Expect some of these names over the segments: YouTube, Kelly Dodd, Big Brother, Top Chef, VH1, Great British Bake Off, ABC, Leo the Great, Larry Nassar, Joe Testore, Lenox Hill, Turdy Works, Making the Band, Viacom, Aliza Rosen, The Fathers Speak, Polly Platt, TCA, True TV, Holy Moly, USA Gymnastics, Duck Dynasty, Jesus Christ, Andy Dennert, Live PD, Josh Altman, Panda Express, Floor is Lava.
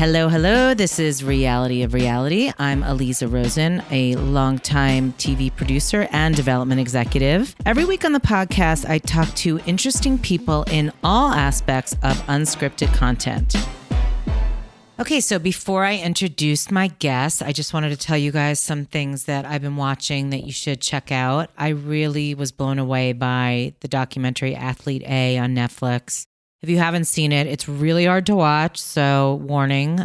Hello, hello. This is Reality of Reality. I'm Aliza Rosen, a longtime TV producer and development executive. Every week on the podcast, I talk to interesting people in all aspects of unscripted content. Okay, so before I introduce my guest, I just wanted to tell you guys some things that I've been watching that you should check out. I really was blown away by the documentary Athlete A on Netflix. If you haven't seen it, it's really hard to watch, so warning.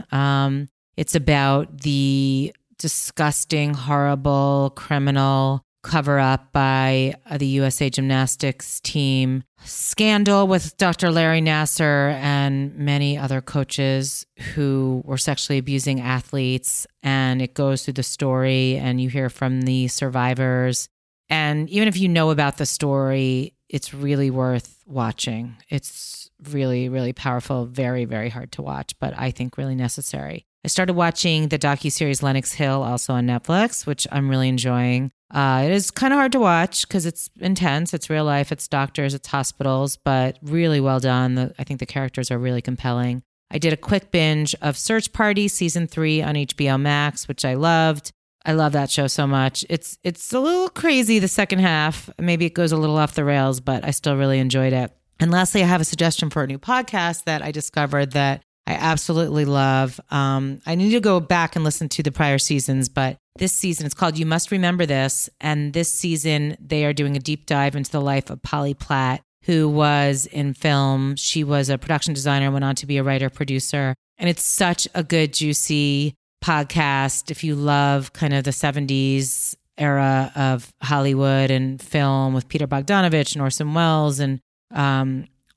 It's about the disgusting, horrible, criminal cover up by the USA Gymnastics team scandal with Dr. Larry Nassar and many other coaches who were sexually abusing athletes. And it goes through the story and you hear from the survivors. And even if you know about the story, it's really worth watching. It's really, really powerful. Very, very hard to watch, but I think really necessary. I started watching the docuseries Lenox Hill, also on Netflix, which I'm really enjoying. It is kind of hard to watch because it's intense. It's real life. It's doctors. It's hospitals, but really well done. I think the characters are really compelling. I did a quick binge of Search Party season 3 on HBO Max, which I loved. I love that show so much. It's a little crazy the second half. Maybe it goes a little off the rails, but I still really enjoyed it. And lastly, I have a suggestion for a new podcast that I discovered that I absolutely love. I need to go back and listen to the prior seasons, but this season, it's called You Must Remember This. And this season, they are doing a deep dive into the life of Polly Platt, who was in film. She was a production designer, went on to be a writer, producer. And it's such a good, juicy podcast. If you love kind of the 70s era of Hollywood and film with Peter Bogdanovich and Orson Welles and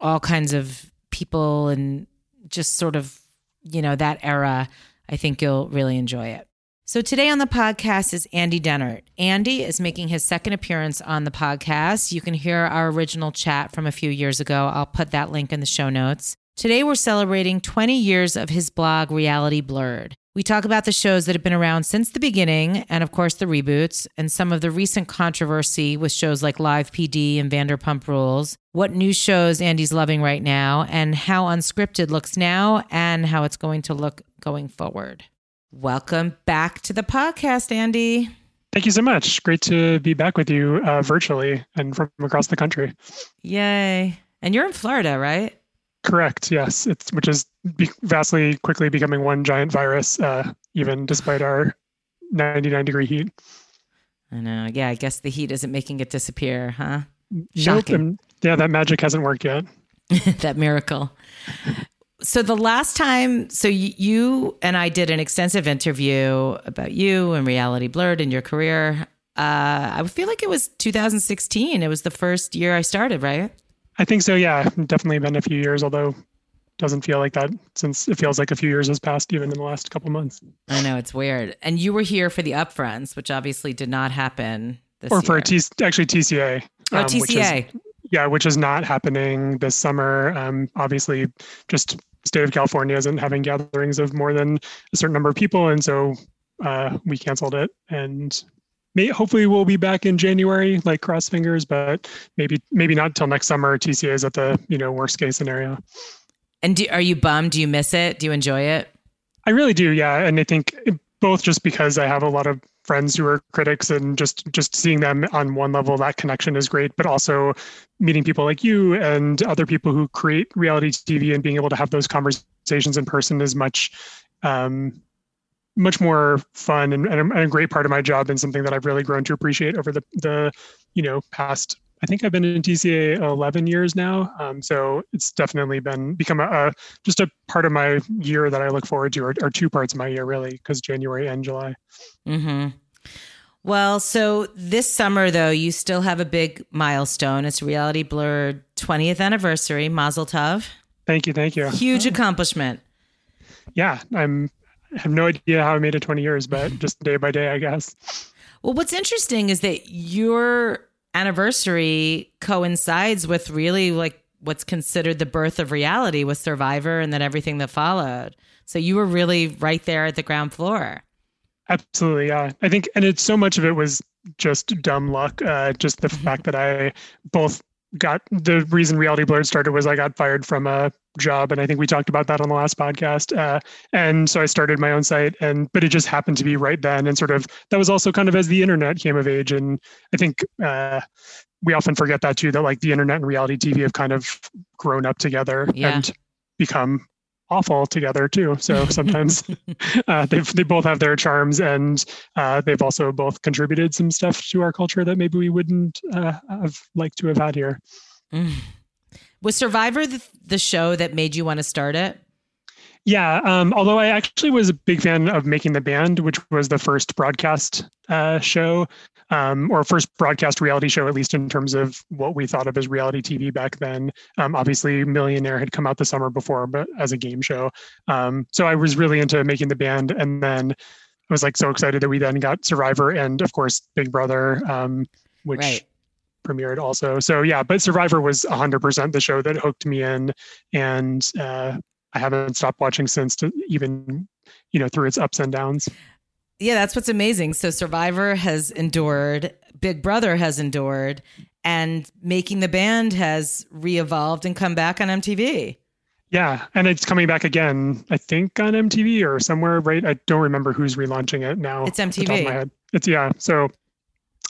all kinds of people and just sort of, you know, that era, I think you'll really enjoy it. So today on the podcast is Andy Dennert. Andy is making his second appearance on the podcast. You can hear our original chat from a few years ago. I'll put that link in the show notes. Today, we're celebrating 20 years of his blog, Reality Blurred. We talk about the shows that have been around since the beginning and, of course, the reboots and some of the recent controversy with shows like Live PD and Vanderpump Rules, what new shows Andy's loving right now, and how unscripted looks now and how it's going to look going forward. Welcome back to the podcast, Andy. Thank you so much. Great to be back with you virtually and from across the country. Yay. And you're in Florida, right? Correct. Yes. Which is vastly quickly becoming one giant virus, even despite our 99 degree heat. I know. Yeah. I guess the heat isn't making it disappear, huh? Shocking. Nope. Yeah. That magic hasn't worked yet. That miracle. So the last time, you and I did an extensive interview about you and Reality Blurred and your career. I feel like it was 2016. It was the first year I started, right? I think so, yeah. Definitely been a few years, although doesn't feel like that since it feels like a few years has passed even in the last couple months. I know, it's weird. And you were here for the upfronts, which obviously did not happen this year. Or for TCA. Oh, TCA. Which is not happening this summer. Obviously, just state of California isn't having gatherings of more than a certain number of people. And so we canceled it and hopefully we'll be back in January, like cross fingers, but maybe not till next summer. TCA is at the worst case scenario. And are you bummed? Do you miss it? Do you enjoy it? I really do, yeah. And I think both just because I have a lot of friends who are critics and just seeing them on one level, that connection is great, but also meeting people like you and other people who create reality TV and being able to have those conversations in person is much more fun and a great part of my job and something that I've really grown to appreciate over the past, I think I've been in TCA 11 years now. So it's definitely become just a part of my year that I look forward to, or two parts of my year really, because January and July. Mm-hmm. Well, so this summer though, you still have a big milestone. It's Reality Blurred 20th anniversary, Mazel Tov. Thank you. Huge accomplishment. Yeah, I have no idea how I made it 20 years, but just day by day, I guess. Well, what's interesting is that your anniversary coincides with really like what's considered the birth of reality with Survivor and then everything that followed. So you were really right there at the ground floor. Absolutely. Yeah. I think, and it's so much of it was just dumb luck. Just the fact that I both got the reason Reality Blurred started was I got fired from a job. And I think we talked about that on the last podcast. And so I started my own site, but it just happened to be right then. And sort of, that was also kind of as the internet came of age. And I think we often forget that too, that like the internet and reality TV have kind of grown up together and become awful together too. So sometimes they both have their charms, and they've also both contributed some stuff to our culture that maybe we wouldn't have liked to have had here. Mm. Was Survivor the show that made you want to start it? Yeah. Although I actually was a big fan of Making the Band, which was the first broadcast show, or first broadcast reality show, at least in terms of what we thought of as reality TV back then. Obviously, Millionaire had come out the summer before, but as a game show. So I was really into Making the Band. And then I was like so excited that we then got Survivor and, of course, Big Brother, which... Right. Premiered also. So yeah, but Survivor was 100% the show that hooked me in, and I haven't stopped watching since, to even, you know, through its ups and downs. Yeah, that's what's amazing. So Survivor has endured, Big Brother has endured, and Making the Band has re-evolved and come back on MTV. Yeah, and it's coming back again, I think, on MTV or somewhere, right? I don't remember who's relaunching it now. It's MTV. Off the top of my head. It's, yeah, so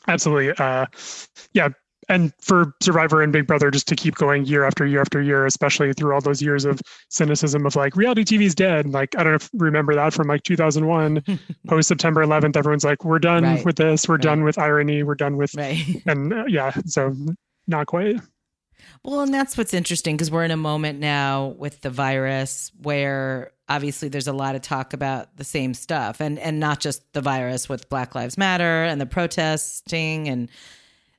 absolutely. Yeah. And for Survivor and Big Brother just to keep going year after year after year, especially through all those years of cynicism of like reality TV's dead. Like, I don't know if you remember that from like 2001 post September 11th, everyone's like, we're done with this. We're done with irony. We're done with, and yeah, so not quite. Well, and that's what's interesting, because we're in a moment now with the virus where obviously there's a lot of talk about the same stuff, and not just the virus, with Black Lives Matter and the protesting and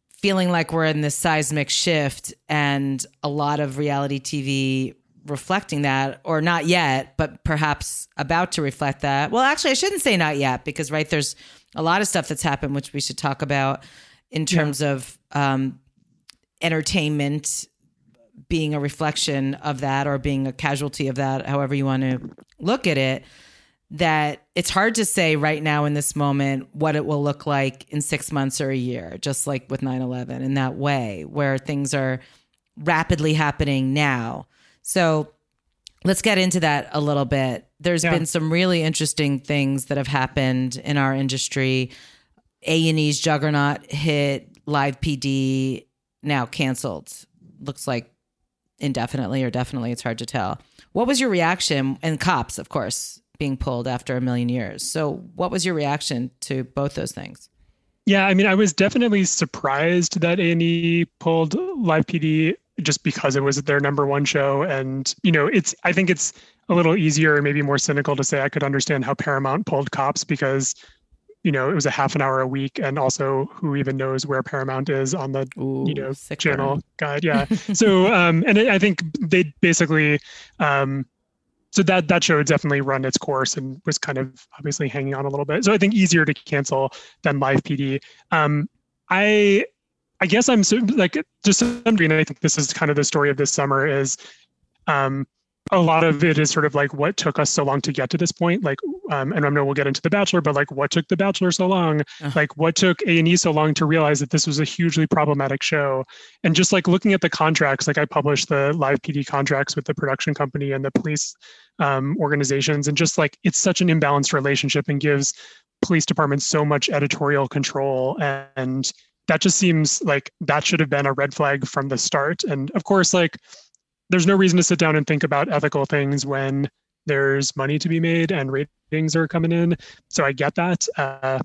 feeling like we're in this seismic shift, and a lot of reality TV reflecting that, or not yet, but perhaps about to reflect that. Well, actually, I shouldn't say not yet, because there's a lot of stuff that's happened, which we should talk about in terms of entertainment being a reflection of that, or being a casualty of that, however you want to look at it, that it's hard to say right now in this moment what it will look like in 6 months or a year, just like with 9/11 in that way, where things are rapidly happening now. So let's get into that a little bit. There's been some really interesting things that have happened in our industry. A&E's juggernaut hit, Live PD now canceled. Looks like indefinitely or definitely, it's hard to tell. What was your reaction? And Cops, of course, being pulled after a million years. So what was your reaction to both those things? Yeah, I mean, I was definitely surprised that A&E pulled Live PD, just because it was their number one show. And, you know, I think it's a little easier and maybe more cynical to say I could understand how Paramount pulled Cops, because, you know, it was a half an hour a week, and also who even knows where Paramount is on the channel guide. Yeah. So and I think they basically so that show definitely run its course and was kind of obviously hanging on a little bit. So I think easier to cancel than Live PD. I guess I'm just wondering, and I think this is kind of the story of this summer, is a lot of it is sort of like what took us so long to get to this point. Like, and I know we'll get into The Bachelor, but like what took The Bachelor so long? Like what took A&E so long to realize that this was a hugely problematic show? And just like looking at the contracts, like I published the Live PD contracts with the production company and the police organizations, and just like it's such an imbalanced relationship and gives police departments so much editorial control, and that just seems like that should have been a red flag from the start. And of course, like, there's no reason to sit down and think about ethical things when there's money to be made and ratings are coming in. So I get that.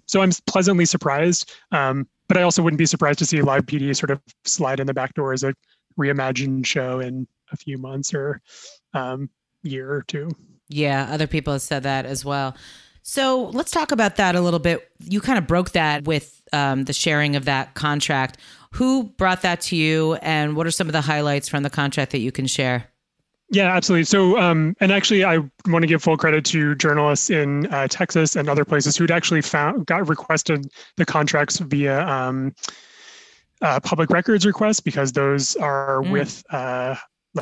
So I'm pleasantly surprised. But I also wouldn't be surprised to see Live PD sort of slide in the back door as a reimagined show in a few months or year or two. Yeah, other people have said that as well. So let's talk about that a little bit. You kind of broke that with the sharing of that contract. Who brought that to you, and what are some of the highlights from the contract that you can share? Yeah, absolutely. So, and actually, I want to give full credit to journalists in Texas and other places who'd actually got requested the contracts via public records requests, because those are with...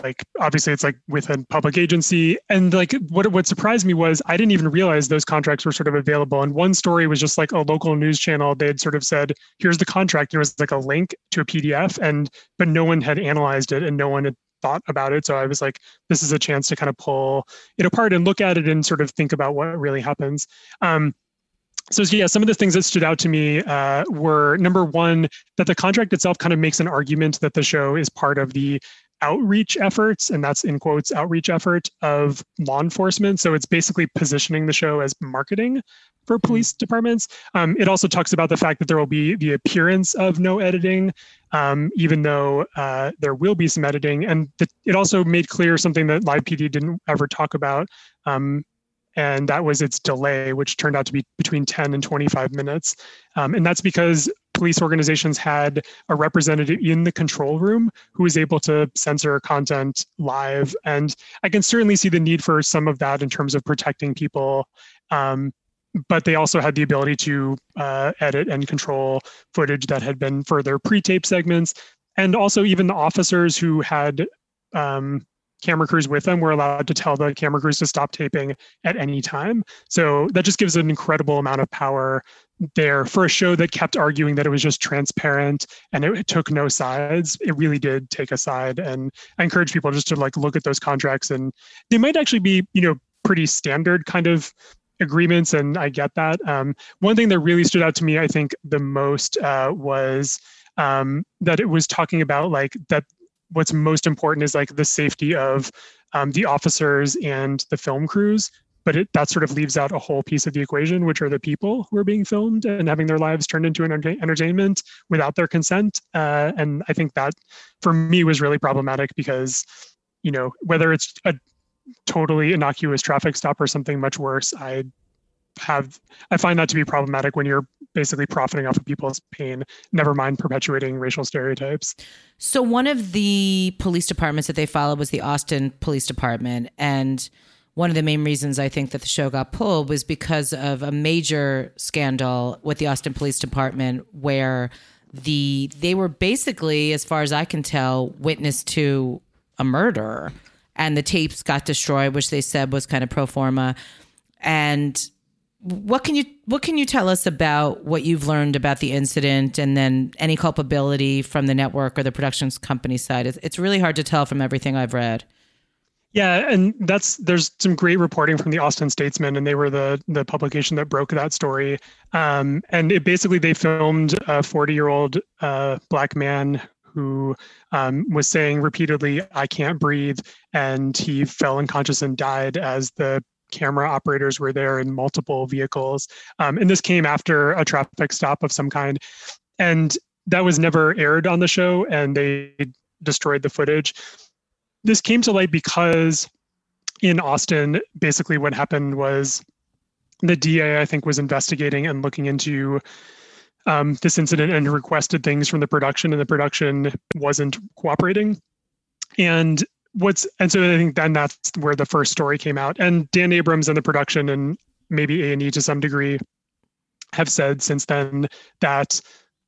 like, obviously it's like with a public agency. And like what surprised me was I didn't even realize those contracts were sort of available. And one story was just like a local news channel, they'd sort of said, here's the contract. There was like a link to a PDF, but no one had analyzed it, and no one had thought about it. So I was like, this is a chance to kind of pull it apart and look at it and sort of think about what really happens. So yeah, some of the things that stood out to me were, number one, that the contract itself kind of makes an argument that the show is part of the outreach efforts, and that's in quotes, outreach effort of law enforcement. So it's basically positioning the show as marketing for police departments. It also talks about the fact that there will be the appearance of no editing, even though there will be some editing. And it also made clear something that Live PD didn't ever talk about, and that was its delay, which turned out to be between 10 and 25 minutes. And that's because police organizations had a representative in the control room who was able to censor content live. And I can certainly see the need for some of that in terms of protecting people. But they also had the ability to edit and control footage that had been further pre-taped segments. And also even the officers who had camera crews with them were allowed to tell the camera crews to stop taping at any time. So that just gives an incredible amount of power there for a show that kept arguing that it was just transparent and it took no sides. It really did take a side. And I encourage people just to like look at those contracts, and they might actually be, you know, pretty standard kind of agreements. And I get that. One thing that really stood out to me, I think the most was that it was talking about like that what's most important is like the safety of the officers and the film crews, but that sort of leaves out a whole piece of the equation, which are the people who are being filmed and having their lives turned into an entertainment without their consent. And I think that for me was really problematic because, you know, whether it's a totally innocuous traffic stop or something much worse, I find that to be problematic when you're basically profiting off of people's pain, never mind perpetuating racial stereotypes. So one of the police departments that they followed was the Austin Police Department. And one of the main reasons I think that the show got pulled was because of a major scandal with the Austin Police Department where they were basically, as far as I can tell, witness to a murder. And the tapes got destroyed, which they said was kind of pro forma. And what can you tell us about what you've learned about the incident and then any culpability from the network or the production company side? It's really hard to tell from everything I've read. Yeah, and there's some great reporting from the Austin Statesman, and they were the publication that broke that story. And it basically, they filmed a 40-year-old Black man who was saying repeatedly, "I can't breathe," and he fell unconscious and died as the camera operators were there in multiple vehicles. And this came after a traffic stop of some kind. And that was never aired on the show, and they destroyed the footage. This came to light because in Austin, basically what happened was the DA, I think, was investigating and looking into this incident and requested things from the production, and the production wasn't cooperating. And so I think then that's where the first story came out. And Dan Abrams and the production and maybe A&E to some degree have said since then that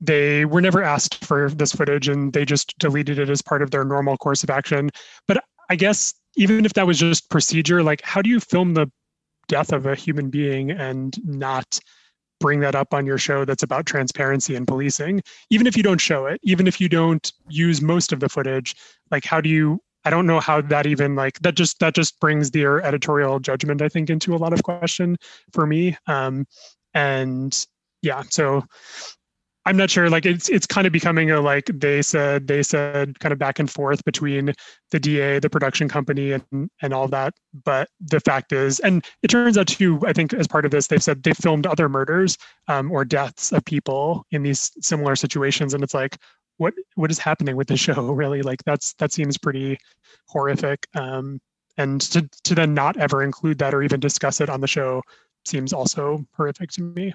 they were never asked for this footage and they just deleted it as part of their normal course of action. But I guess even if that was just procedure, like how do you film the death of a human being and not bring that up on your show that's about transparency and policing? Even if you don't show it, even if you don't use most of the footage, like I don't know how that even like that just brings their editorial judgment, I think, into a lot of question for me. And yeah, so I'm not sure, like it's kind of becoming a like they said kind of back and forth between the DA, the production company and all that. But the fact is, and it turns out too, I think as part of this, they've said they filmed other murders or deaths of people in these similar situations. And it's like, what is happening with the show, really? Like that seems pretty horrific. And to then not ever include that or even discuss it on the show seems also horrific to me.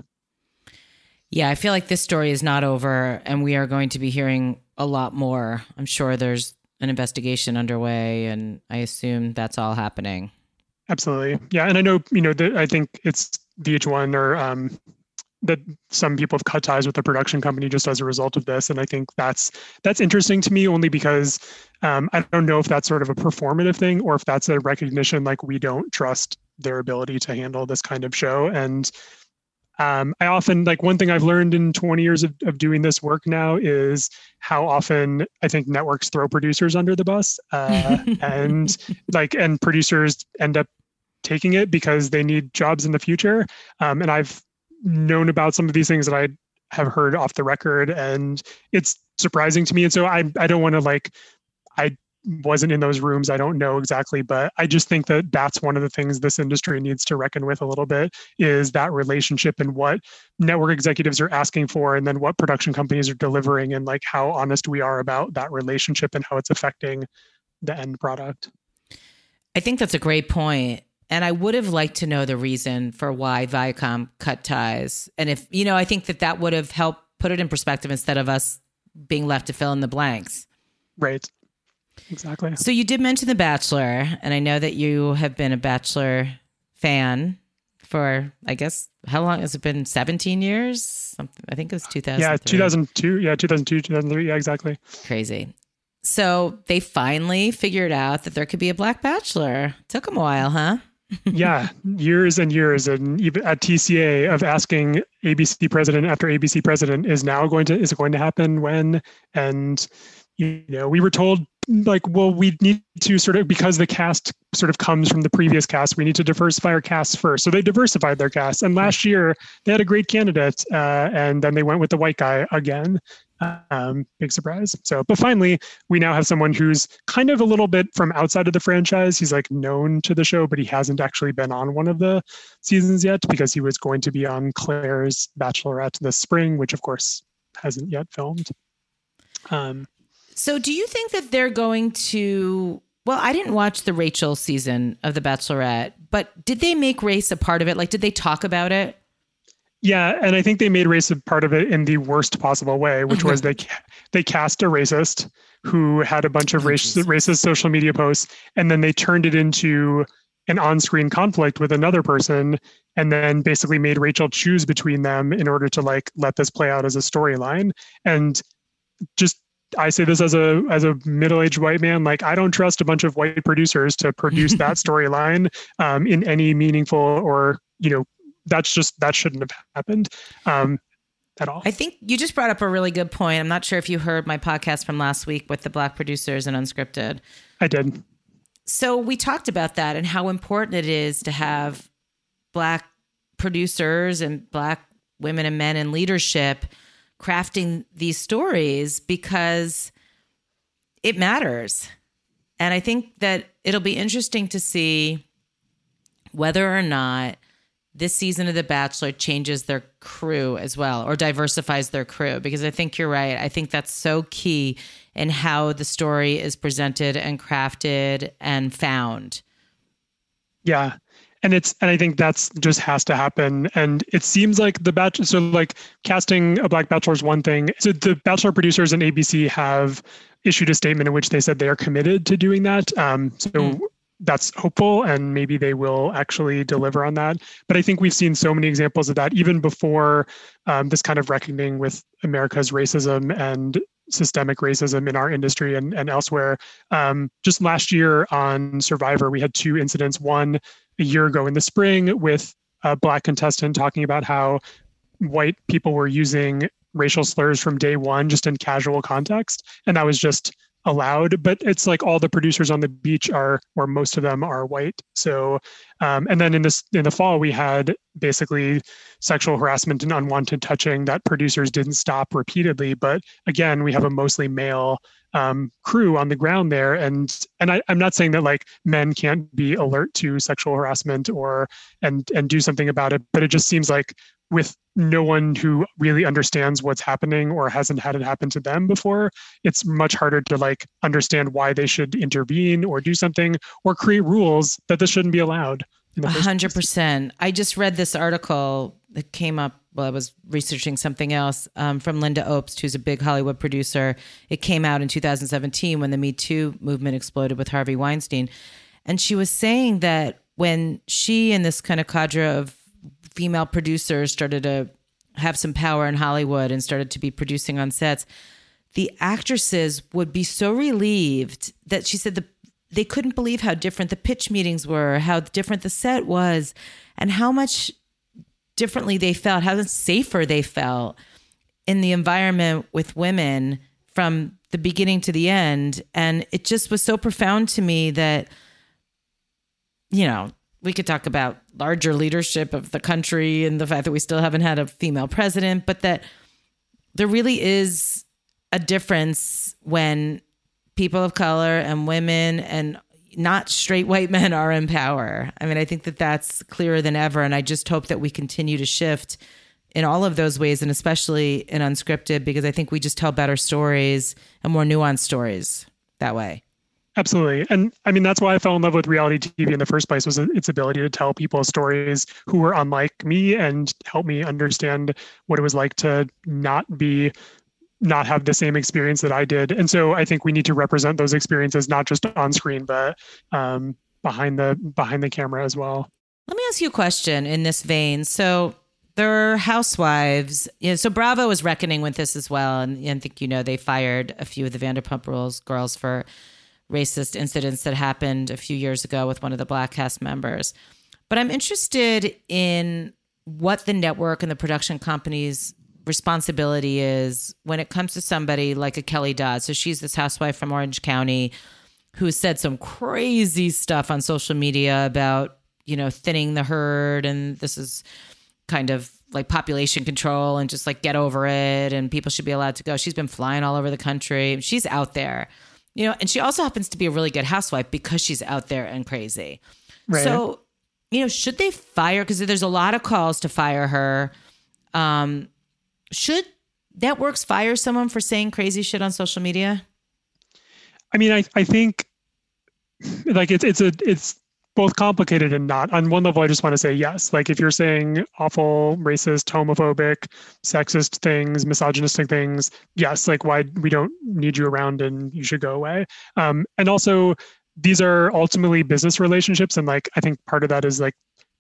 Yeah, I feel like this story is not over and we are going to be hearing a lot more. I'm sure there's an investigation underway and I assume that's all happening. Absolutely. Yeah. And I know, you know, I think it's VH1 or that some people have cut ties with the production company just as a result of this. And I think that's interesting to me only because I don't know if that's sort of a performative thing or if that's a recognition, like we don't trust their ability to handle this kind of show. And I often, like, one thing I've learned in 20 years of doing this work now is how often I think networks throw producers under the bus, and producers end up taking it because they need jobs in the future. And I've known about some of these things that I have heard off the record, and it's surprising to me. And so I don't want to, like, I wasn't in those rooms. I don't know exactly, but I just think that that's one of the things this industry needs to reckon with a little bit, is that relationship and what network executives are asking for, and then what production companies are delivering, and like how honest we are about that relationship and how it's affecting the end product. I think that's a great point. And I would have liked to know the reason for why Viacom cut ties. And if, you know, I think that that would have helped put it in perspective instead of us being left to fill in the blanks. Right. Exactly. So you did mention The Bachelor, and I know that you have been a Bachelor fan for, I guess, how long has it been? 17 years? Something. I think it was 2003. Yeah, 2002. Yeah, 2002, 2003. Yeah, exactly. Crazy. So they finally figured out that there could be a Black Bachelor. Took them a while, huh? Yeah, years and years, and even at TCA of asking ABC president after ABC president, is it going to happen when? And, you know, we were told, like, well, we need to sort of, because the cast sort of comes from the previous cast, we need to diversify our casts first. So they diversified their cast, and last year they had a great candidate, and then they went with the white guy again. Big surprise. So, but finally, we now have someone who's kind of a little bit from outside of the franchise. He's like known to the show, but he hasn't actually been on one of the seasons yet, because he was going to be on Claire's Bachelorette this spring, which of course hasn't yet filmed. So do you think that they're going to, well, I didn't watch the Rachel season of The Bachelorette, but did they make race a part of it? Like, did they talk about it? Yeah, and I think they made race a part of it in the worst possible way, which was they cast a racist who had a bunch of racist social media posts, and then they turned it into an on-screen conflict with another person, and then basically made Rachel choose between them in order to, like, let this play out as a storyline. And just, I say this as a middle-aged white man, like, I don't trust a bunch of white producers to produce that storyline in any meaningful or, you know, that shouldn't have happened at all. I think you just brought up a really good point. I'm not sure if you heard my podcast from last week with the Black producers and Unscripted. I did. So we talked about that and how important it is to have Black producers and Black women and men in leadership crafting these stories, because it matters. And I think that it'll be interesting to see whether or not this season of The Bachelor changes their crew as well, or diversifies their crew, because I think you're right. I think that's so key in how the story is presented and crafted and found. Yeah. And I think that's just has to happen. And it seems like The Bachelor, so like casting a Black Bachelor is one thing. So The Bachelor producers and ABC have issued a statement in which they said they are committed to doing that. That's hopeful, and maybe they will actually deliver on that. But I think we've seen so many examples of that even before this kind of reckoning with America's racism and systemic racism in our industry and elsewhere. Just last year on Survivor, we had two incidents, one a year ago in the spring with a Black contestant talking about how white people were using racial slurs from day one, just in casual context. And that was just allowed, but it's like all the producers on the beach are, or most of them are white. So, and then in the fall, we had basically sexual harassment and unwanted touching that producers didn't stop repeatedly. But again, we have a mostly male crew on the ground there, and I'm not saying that like men can't be alert to sexual harassment and do something about it, but it just seems like with no one who really understands what's happening or hasn't had it happen to them before, it's much harder to like understand why they should intervene or do something or create rules that this shouldn't be allowed. 100%. I just read this article that came up while I was researching something else from Linda Opst, who's a big Hollywood producer. It came out in 2017 when the Me Too movement exploded with Harvey Weinstein. And she was saying that when she and this kind of cadre of female producers started to have some power in Hollywood and started to be producing on sets, the actresses would be so relieved that she said they couldn't believe how different the pitch meetings were, how different the set was, and how much differently they felt, how safer they felt in the environment with women from the beginning to the end. And it just was so profound to me that, you know, we could talk about larger leadership of the country and the fact that we still haven't had a female president, but that there really is a difference when people of color and women and not straight white men are in power. I mean, I think that that's clearer than ever. And I just hope that we continue to shift in all of those ways, and especially in unscripted, because I think we just tell better stories and more nuanced stories that way. Absolutely. And I mean, that's why I fell in love with reality TV in the first place, was its ability to tell people stories who were unlike me and help me understand what it was like to not have the same experience that I did. And so I think we need to represent those experiences, not just on screen, but behind the camera as well. Let me ask you a question in this vein. So they're housewives. You know, so Bravo is reckoning with this as well. And I think, you know, they fired a few of the Vanderpump Rules girls for racist incidents that happened a few years ago with one of the Black cast members. But I'm interested in what the network and the production company's responsibility is when it comes to somebody like a Kelly Dodd. So she's this housewife from Orange County who said some crazy stuff on social media about, you know, thinning the herd, and this is kind of like population control and just like get over it and people should be allowed to go. She's been flying all over the country. She's out there. You know, and she also happens to be a really good housewife because she's out there and crazy. Right. So, you know, should they fire? Because there's a lot of calls to fire her. Should networks fire someone for saying crazy shit on social media? I mean, I think like it's both complicated and not. On one level, I just want to say yes. Like if you're saying awful, racist, homophobic, sexist things, misogynistic things, yes. Like why we don't need you around and you should go away. And also, these are ultimately business relationships, and like I think part of that is like,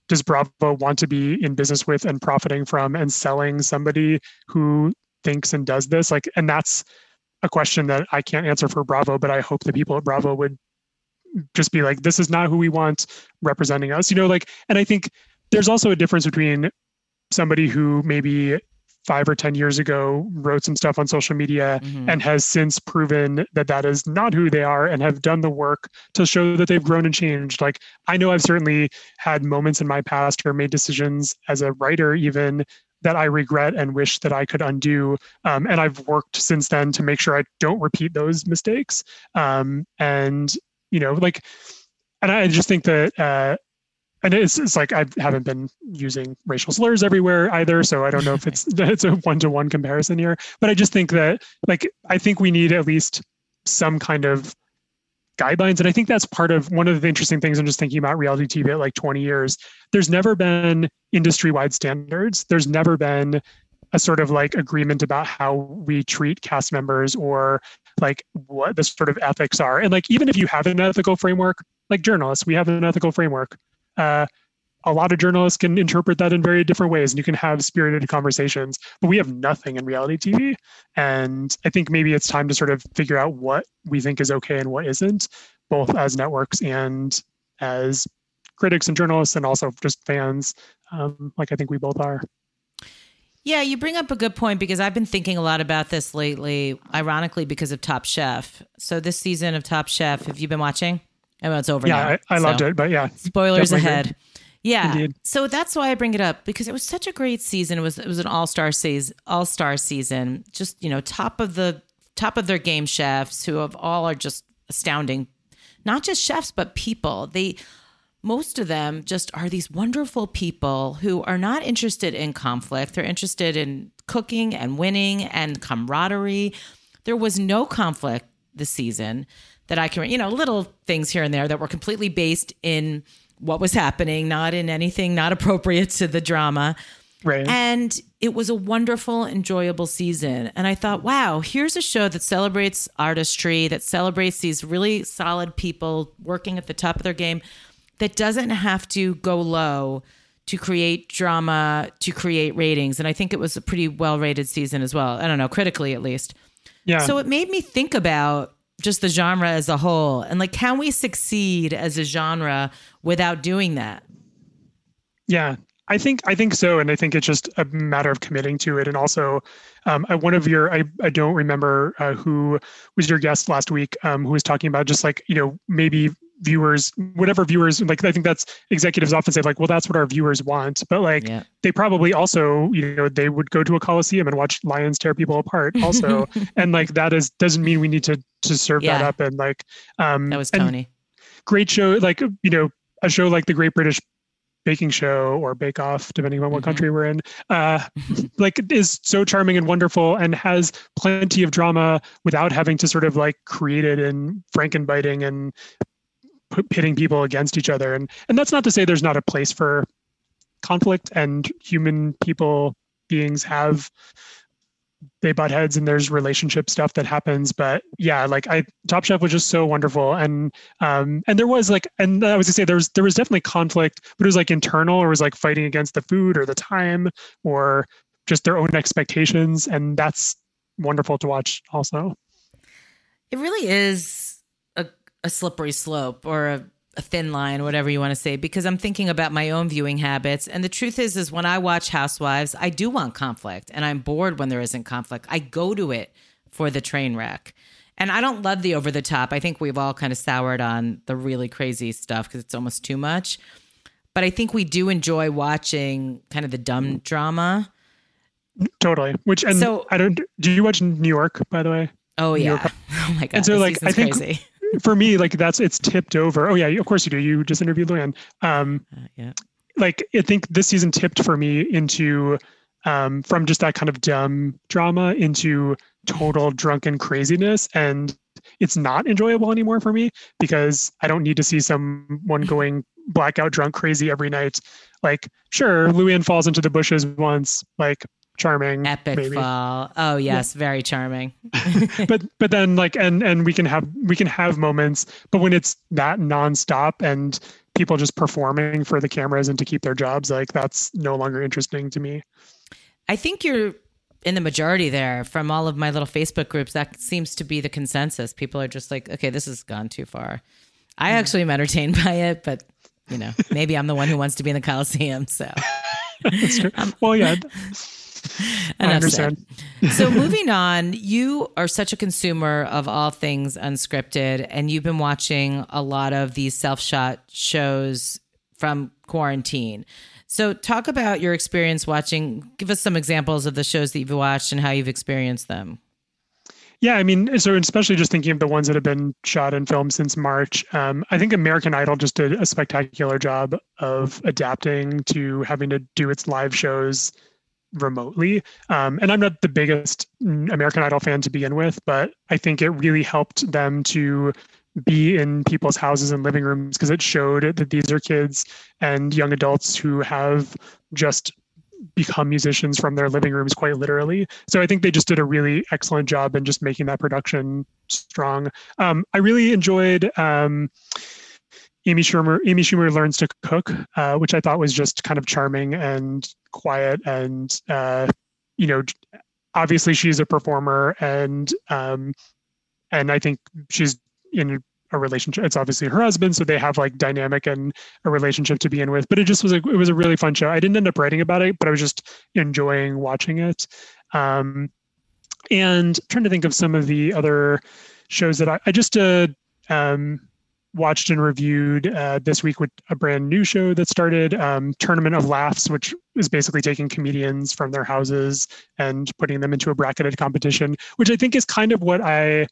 does Bravo want to be in business with and profiting from and selling somebody who thinks and does this? Like, and that's a question that I can't answer for Bravo, but I hope the people at Bravo would just be like, this is not who we want representing us, you know, like, and I think there's also a difference between somebody who maybe 5 or 10 years ago wrote some stuff on social media and has since proven that that is not who they are and have done the work to show that they've grown and changed. Like, I know I've certainly had moments in my past or made decisions as a writer, even, that I regret and wish that I could undo. And I've worked since then to make sure I don't repeat those mistakes. You know, like, and I just think that, and it's like, I haven't been using racial slurs everywhere either. So I don't know if it's a one-to-one comparison here, but I just think that, like, I think we need at least some kind of guidelines. And I think that's part of one of the interesting things I'm just thinking about reality TV at like 20 years. There's never been industry-wide standards. There's never been a sort of like agreement about how we treat cast members or like what the sort of ethics are. And like, even if you have an ethical framework, like journalists, we have an ethical framework. A lot of journalists can interpret that in very different ways, and you can have spirited conversations, but we have nothing in reality TV. And I think maybe it's time to sort of figure out what we think is okay and what isn't, both as networks and as critics and journalists, and also just fans. Like I think we both are. Yeah, you bring up a good point, because I've been thinking a lot about this lately, ironically, because of Top Chef. So this season of Top Chef, have you been watching? I know it's over now. Yeah, I loved it, but yeah. Spoilers ahead. Good. Yeah. Indeed. So that's why I bring it up, because it was such a great season. It was an all-star season. Just, you know, top of their game chefs who of all are just astounding. Not just chefs, but people. Most of them just are these wonderful people who are not interested in conflict. They're interested in cooking and winning and camaraderie. There was no conflict this season that I can, you know, little things here and there that were completely based in what was happening, not in anything not appropriate to the drama. Right. And it was a wonderful, enjoyable season. And I thought, wow, here's a show that celebrates artistry, that celebrates these really solid people working at the top of their game, that doesn't have to go low to create drama, to create ratings. And I think it was a pretty well-rated season as well. I don't know, critically at least. Yeah. So it made me think about just the genre as a whole and like, can we succeed as a genre without doing that? Yeah. I think so. And I think it's just a matter of committing to it. And also one of your, I don't remember who was your guest last week, who was talking about just like, you know, maybe viewers, whatever viewers, like, I think that's executives often say like, well, that's what our viewers want. But like, yeah. They probably also, you know, they would go to a Coliseum and watch lions tear people apart also. And like, that is, doesn't mean we need to serve that up. And like, that was Tony. Great show. Like, you know, a show like the Great British Baking Show or Bake Off, depending on what country we're in, like is so charming and wonderful and has plenty of drama without having to sort of like create it in Frankenbiting and pitting people against each other. And that's not to say there's not a place for conflict, and human people beings have, they butt heads and there's relationship stuff that happens. But yeah, like Top Chef was just so wonderful. And there was like, and I was gonna say there was definitely conflict, but it was like internal, or it was like fighting against the food or the time or just their own expectations. And that's wonderful to watch also. It really is a slippery slope or a thin line, whatever you want to say, because I'm thinking about my own viewing habits. And the truth is when I watch Housewives, I do want conflict, and I'm bored when there isn't conflict. I go to it for the train wreck. And I don't love the over the top. I think we've all kind of soured on the really crazy stuff because it's almost too much. But I think we do enjoy watching kind of the dumb drama. Totally. Which, and so, do you watch New York, by the way? Oh yeah. Oh my God. And so like, I think crazy. For me, like it's tipped over. Oh yeah, of course you do. You just interviewed Luann. Yeah. Like I think this season tipped for me into from just that kind of dumb drama into total drunken craziness, and it's not enjoyable anymore for me because I don't need to see someone going blackout drunk crazy every night. Like sure, Luann falls into the bushes once. Like charming, epic maybe. Fall. Oh yes, yeah. Very charming. but then like and we can have moments, but when it's that nonstop and people just performing for the cameras and to keep their jobs, like that's no longer interesting to me. I think you're in the majority there. From all of my little Facebook groups, that seems to be the consensus. People are just like, okay, this has gone too far. I actually am entertained by it, but you know, maybe I'm the one who wants to be in the Coliseum. So, that's true. Well, yeah. I understand. So moving on, you are such a consumer of all things unscripted, and you've been watching a lot of these self-shot shows from quarantine. So talk about your experience watching. Give us some examples of the shows that you've watched and how you've experienced them. Yeah, I mean, so especially just thinking of the ones that have been shot and filmed since March, I think American Idol just did a spectacular job of adapting to having to do its live shows remotely. And I'm not the biggest American Idol fan to begin with, but I think it really helped them to be in people's houses and living rooms, because it showed that these are kids and young adults who have just become musicians from their living rooms, quite literally. So I think they just did a really excellent job in just making that production strong. I really enjoyed Amy Schumer Learns to Cook, which I thought was just kind of charming and quiet, and you know, obviously she's a performer, and I think she's in a relationship. It's obviously her husband, so they have like dynamic and a relationship to begin with. But it just was a really fun show. I didn't end up writing about it, but I was just enjoying watching it. And trying to think of some of the other shows that I just watched and reviewed this week with a brand new show that started, Tournament of Laughs, which is basically taking comedians from their houses and putting them into a bracketed competition, which I think is kind of what I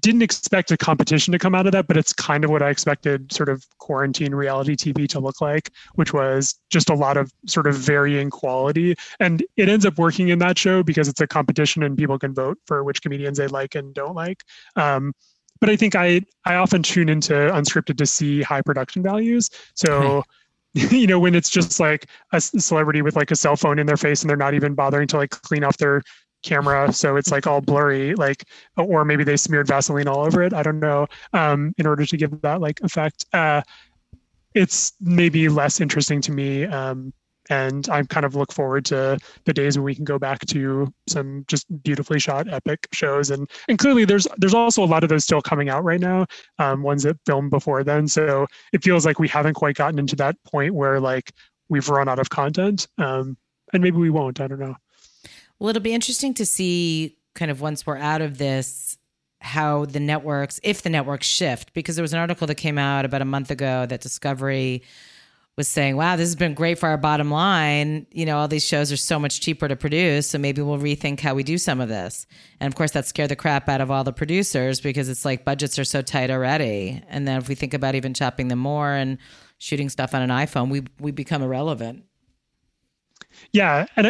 didn't expect a competition to come out of that, but it's kind of what I expected sort of quarantine reality TV to look like, which was just a lot of sort of varying quality. And it ends up working in that show because it's a competition and people can vote for which comedians they like and don't like. But I think I often tune into unscripted to see high production values. So, you know, when it's just like a celebrity with like a cell phone in their face and they're not even bothering to like clean off their camera, so it's like all blurry, like, or maybe they smeared Vaseline all over it. I don't know. In order to give that like effect, it's maybe less interesting to me. And I kind of look forward to the days when we can go back to some just beautifully shot epic shows. And clearly there's also a lot of those still coming out right now, ones that filmed before then. So it feels like we haven't quite gotten into that point where like we've run out of content. And maybe we won't, I don't know. Well, it'll be interesting to see kind of once we're out of this, how the networks, if the networks shift, because there was an article that came out about a month ago that Discovery was saying, wow, this has been great for our bottom line. You know, all these shows are so much cheaper to produce. So maybe we'll rethink how we do some of this. And of course that scared the crap out of all the producers because it's like budgets are so tight already. And then if we think about even chopping them more and shooting stuff on an iPhone, we become irrelevant. Yeah. And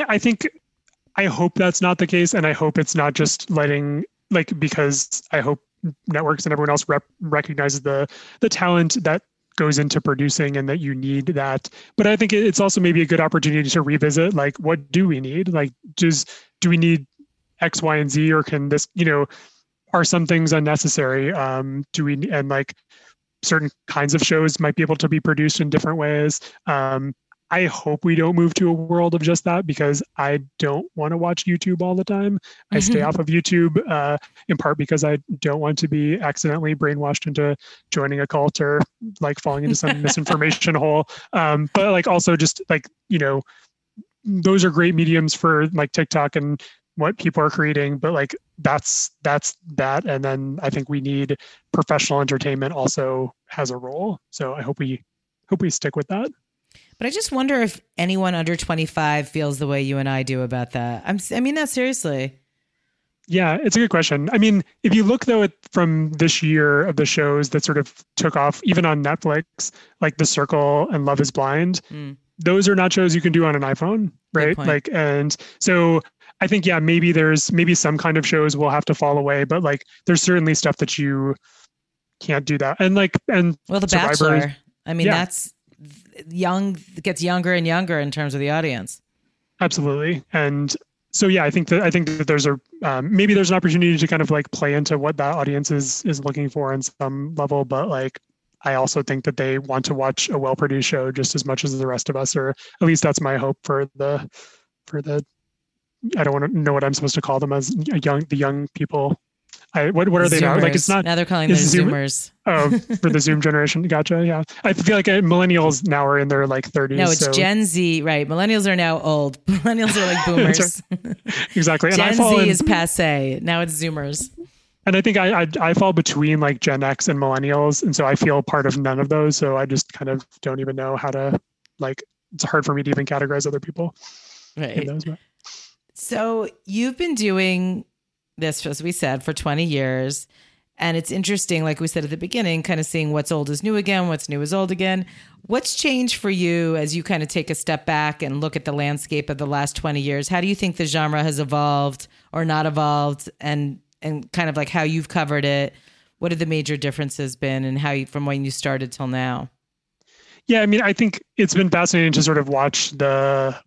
I hope that's not the case. And I hope it's not just letting, like, because I hope networks and everyone else recognizes the talent that goes into producing and that you need that. But I think it's also maybe a good opportunity to revisit, like, what do we need? Like, do we need X, Y, and Z, or can this, you know, are some things unnecessary? And like certain kinds of shows might be able to be produced in different ways. I hope we don't move to a world of just that because I don't want to watch YouTube all the time. I stay off of YouTube in part because I don't want to be accidentally brainwashed into joining a cult or like falling into some misinformation hole. But like also just like, you know, those are great mediums for like TikTok and what people are creating, but like that's that. And then I think we need professional entertainment also has a role. So I hope we stick with that. But I just wonder if anyone under 25 feels the way you and I do about that. I mean that seriously. Yeah, it's a good question. I mean, if you look though at from this year of the shows that sort of took off, even on Netflix, like The Circle and Love Is Blind, those are not shows you can do on an iPhone, right? Like, and so I think, yeah, maybe there's some kind of shows will have to fall away, but like there's certainly stuff that you can't do that. And like, and well, The Bachelor, I mean, yeah. That's young, gets younger and younger in terms of the audience. Absolutely. And so, yeah, I think that there's a, maybe there's an opportunity to kind of like play into what that audience is looking for on some level. But like, I also think that they want to watch a well-produced show just as much as the rest of us, or at least that's my hope for the, I don't want to know what I'm supposed to call them as young people. What are they now? Like, it's not, now they're calling them Zoomers. Oh, for the Zoom generation. Gotcha. Yeah. I feel like millennials now are in their like 30s. No, it's so. Gen Z, right? Millennials are now old. Millennials are like boomers. Exactly. And Gen Z is passe. Now it's Zoomers. And I think I fall between like Gen X and millennials. And so I feel part of none of those. So I just kind of don't even know how to, like, it's hard for me to even categorize other people. Right. In those. So you've been doing this, as we said, for 20 years. And it's interesting, like we said at the beginning, kind of seeing what's old is new again, what's new is old again. What's changed for you as you kind of take a step back and look at the landscape of the last 20 years? How do you think the genre has evolved or not evolved, and kind of like how you've covered it? What have the major differences been, and how you, from when you started till now? Yeah, I mean, I think it's been fascinating to sort of watch that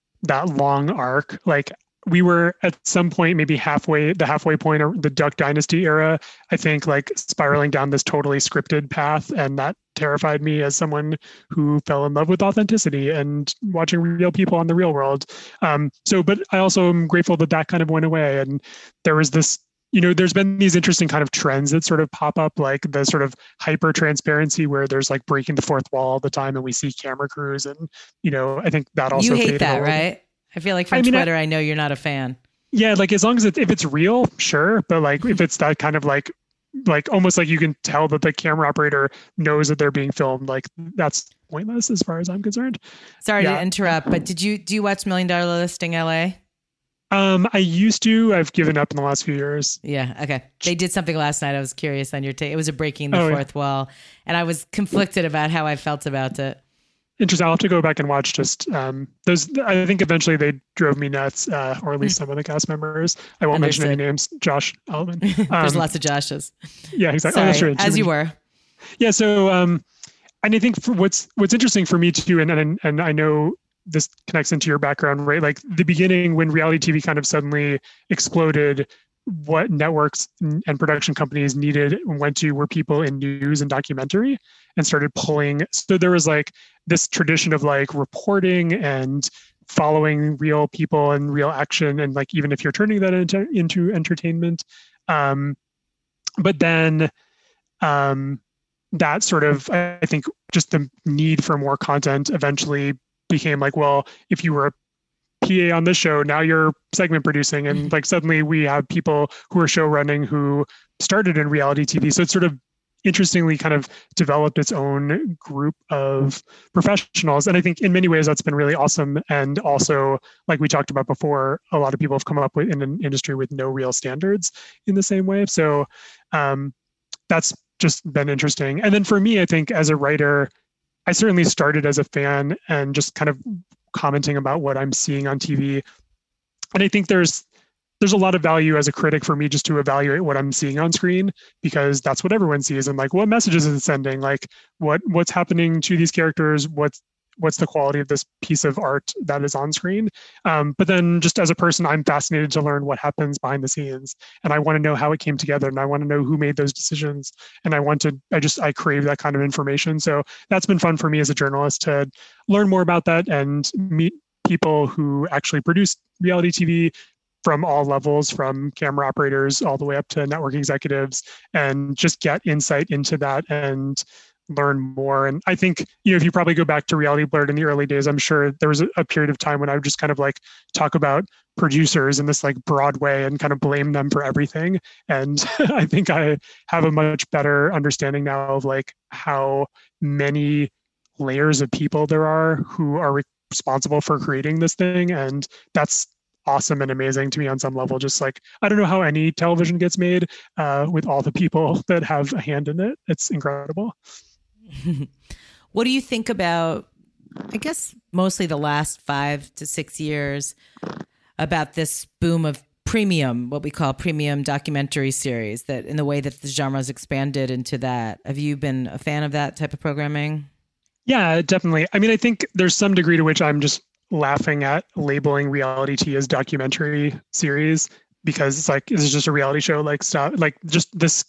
long arc. Like, we were at some point, maybe halfway point of the Duck Dynasty era, I think, like spiraling down this totally scripted path. And that terrified me as someone who fell in love with authenticity and watching real people on The Real World. But I also am grateful that kind of went away. And there was this, you know, there's been these interesting kind of trends that sort of pop up, like the sort of hyper transparency where there's like breaking the fourth wall all the time and we see camera crews. And, you know, I think that also. You hate that, right? I feel like Twitter, I know you're not a fan. Yeah, like as long as if it's real, sure. But like if it's that kind of like almost like you can tell that the camera operator knows that they're being filmed, like that's pointless as far as I'm concerned. Sorry to interrupt, but do you watch $1 Million Listing LA? I used to. I've given up in the last few years. Yeah. Okay. They did something last night. I was curious on your take. It was a breaking the fourth wall, and I was conflicted about how I felt about it. Interesting. I'll have to go back and watch just those. I think eventually they drove me nuts, or at least some of the cast members. I won't mention any names. Josh Altman. There's lots of Joshes. Yeah, exactly. Sorry, sure. As you were. Yeah. So, and I think for what's interesting for me too, and I know this connects into your background, right? Like the beginning when reality TV kind of suddenly exploded, what networks and production companies needed and went to were people in news and documentary, and started pulling. So there was like this tradition of like reporting and following real people and real action. And like, even if you're turning that into entertainment, but then that sort of, I think just the need for more content eventually became like, well, if you were a PA on this show, now you're segment producing. And like, suddenly we have people who are show running who started in reality TV. So it's sort of interestingly kind of developed its own group of professionals. And I think in many ways that's been really awesome. And also, like we talked about before, a lot of people have come up with in an industry with no real standards in the same way. So that's just been interesting. And then for me, I think as a writer, I certainly started as a fan and just kind of commenting about what I'm seeing on TV. And I think there's a lot of value as a critic for me just to evaluate what I'm seeing on screen, because that's what everyone sees. And like, what messages is it sending? Like what's happening to these characters? What's the quality of this piece of art that is on screen? But then just as a person, I'm fascinated to learn what happens behind the scenes. And I want to know how it came together. And I want to know who made those decisions. And I crave that kind of information. So that's been fun for me as a journalist to learn more about that and meet people who actually produce reality TV from all levels, from camera operators all the way up to network executives, and just get insight into that and learn more. And I think, you know, if you probably go back to Reality Blurred in the early days, I'm sure there was a period of time when I would just kind of like talk about producers in this like broad way and kind of blame them for everything. And I think I have a much better understanding now of like how many layers of people there are who are responsible for creating this thing. And that's awesome and amazing to me on some level. Just like, I don't know how any television gets made with all the people that have a hand in it. It's incredible. What do you think about, I guess, mostly the last 5 to 6 years about this boom of premium, what we call premium documentary series, that in the way that the genre's expanded into that? Have you been a fan of that type of programming? Yeah, definitely. I mean, I think there's some degree to which I'm just laughing at labeling reality TV as documentary series, because it's like, this is just a reality show, like stop, like just this,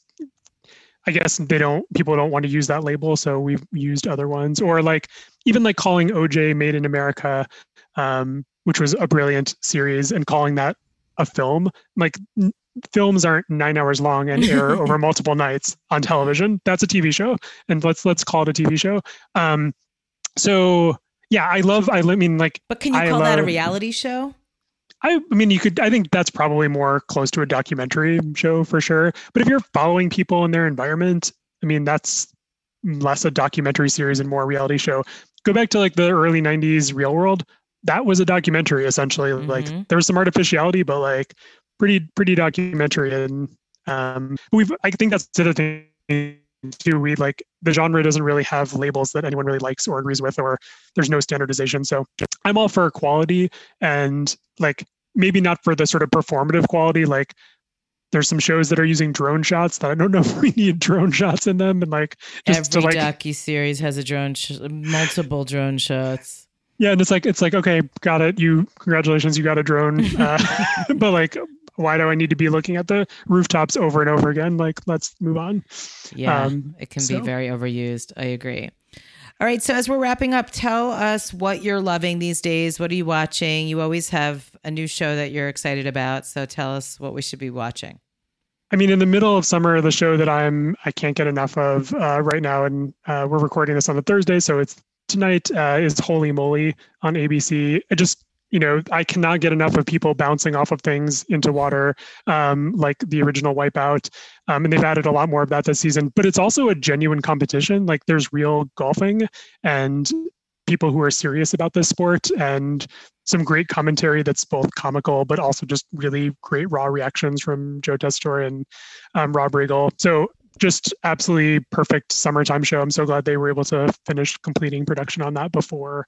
I guess people don't want to use that label. So we've used other ones, or like, even like calling OJ Made in America, which was a brilliant series, and calling that a film. Like films aren't 9 hours long and air over multiple nights on television. That's a TV show. And let's call it a TV show. So yeah, but can you call that a reality show? I mean, you could, I think that's probably more close to a documentary show for sure. But if you're following people in their environment, I mean, that's less a documentary series and more a reality show. Go back to like the early 90s Real World. That was a documentary essentially. Mm-hmm. Like there was some artificiality, but like pretty documentary. And I think that's the other thing too. We like the genre doesn't really have labels that anyone really likes or agrees with, or there's no standardization. So I'm all for quality, and like maybe not for the sort of performative quality. Like there's some shows that are using drone shots that I don't know if we need drone shots in them. And like just every docuseries has a multiple drone shots. Yeah, and it's like okay, got it. Congratulations, you got a drone. But like, why do I need to be looking at the rooftops over and over again? Like, let's move on. Yeah, it can be very overused. I agree. All right. So as we're wrapping up, tell us what you're loving these days. What are you watching? You always have a new show that you're excited about. So tell us what we should be watching. I mean, in the middle of summer, the show that I can't get enough of right now, and we're recording this on a Thursday, so it's tonight, is Holy Moly on ABC. You know, I cannot get enough of people bouncing off of things into water, like the original Wipeout. And they've added a lot more of that this season. But it's also a genuine competition. Like there's real golfing and people who are serious about this sport, and some great commentary that's both comical, but also just really great raw reactions from Joe Testore and Rob Riggle. So just absolutely perfect summertime show. I'm so glad they were able to finish completing production on that before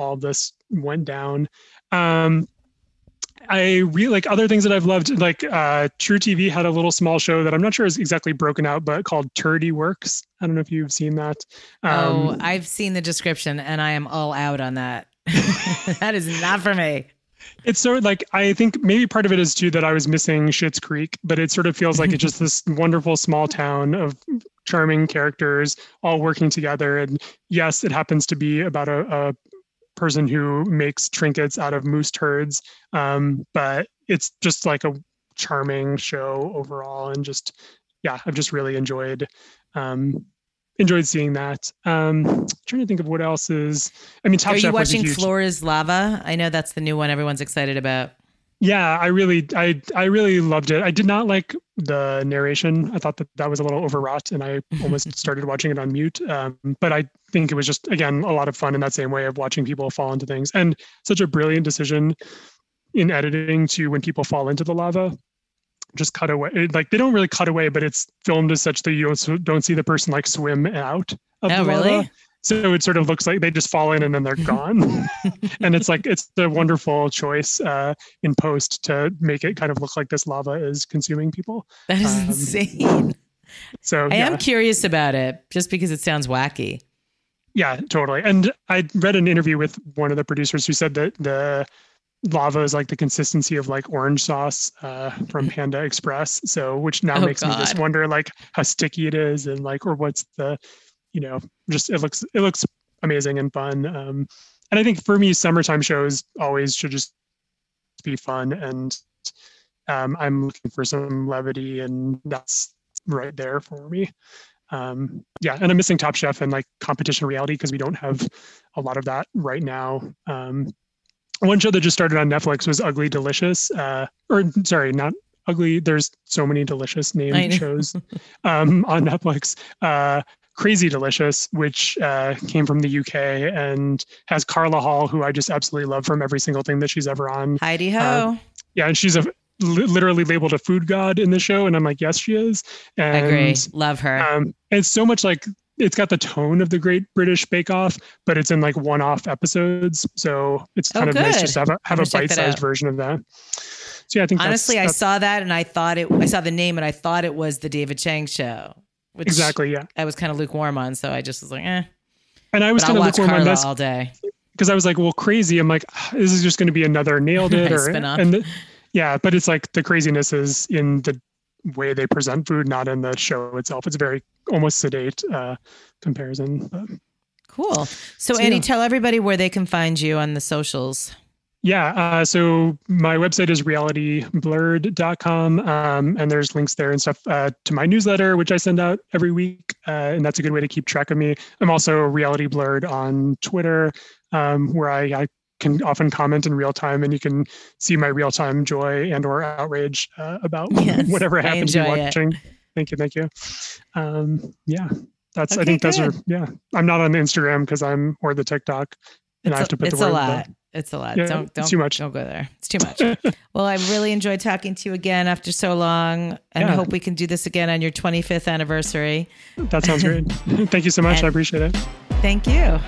all this went down. I really like other things that I've loved, like True TV had a little small show that I'm not sure is exactly broken out, but called Turdy Works. I don't know if you've seen that. I've seen the description and I am all out on that. That is not for me. It's sort of like, I think maybe part of it is too that I was missing Schitt's Creek, but it sort of feels like it's just this wonderful small town of charming characters all working together. And yes, it happens to be about a person who makes trinkets out of moose turds, but it's just like a charming show overall, and just I've just really enjoyed enjoyed seeing that. Trying to think of what else is. I mean, Top Chef. Are you watching Floor is Lava? I know that's the new one everyone's excited about. Yeah, I really loved it. I did not like the narration. I thought that was a little overwrought, and I almost started watching it on mute. But I think it was just, again, a lot of fun in that same way of watching people fall into things, and such a brilliant decision in editing to, when people fall into the lava, just cut away. Like, they don't really cut away, but it's filmed as such that you don't see the person like swim out of the lava. Really? So it sort of looks like they just fall in and then they're gone. And it's a wonderful choice in post to make it kind of look like this lava is consuming people. That is insane. So I am curious about it just because it sounds wacky. Yeah, totally. And I read an interview with one of the producers who said that the lava is like the consistency of like orange sauce from Panda Express. So, which now makes me just wonder like how sticky it is and like, or what's the... You know, just it looks amazing and fun. And I think for me, summertime shows always should just be fun. And I'm looking for some levity, and that's right there for me. And I'm missing Top Chef and like competition reality because we don't have a lot of that right now. One show that just started on Netflix was Ugly Delicious. Not Ugly. There's so many delicious named shows on Netflix. Crazy Delicious, which came from the UK and has Carla Hall, who I just absolutely love from every single thing that she's ever on. Heidi Ho. And she's literally labeled a food god in the show. And I'm like, yes, she is. And, I agree. Love her. And so much like, it's got the tone of the Great British Bake Off, but it's in like one-off episodes. So it's kind of nice just to have a bite-sized version of that. So yeah, I think honestly, I saw that and I saw the name and I thought it was the David Chang show. Which exactly. Yeah, I was kind of lukewarm on, so I just was like, eh. And I was kind of lukewarm on this all day because I was like, well, Crazy. I'm like, this is just going to be another Nailed It or spin-off. But it's like the craziness is in the way they present food, not in the show itself. It's a very almost sedate comparison. Cool. So Andy, tell everybody where they can find you on the socials. Yeah. So my website is realityblurred.com. And there's links there and stuff to my newsletter, which I send out every week. And that's a good way to keep track of me. I'm also Reality Blurred on Twitter, where I can often comment in real time, and you can see my real time joy and or outrage about whatever happens to watching. Thank you. Thank you. I think those are, I'm not on Instagram because I'm, or the TikTok, and I have to put the word. It's a lot. Yeah, don't, too much. Don't go there. It's too much. Well, I really enjoyed talking to you again after so long, and I hope we can do this again on your 25th anniversary. That sounds great. Thank you so much. I appreciate it. Thank you.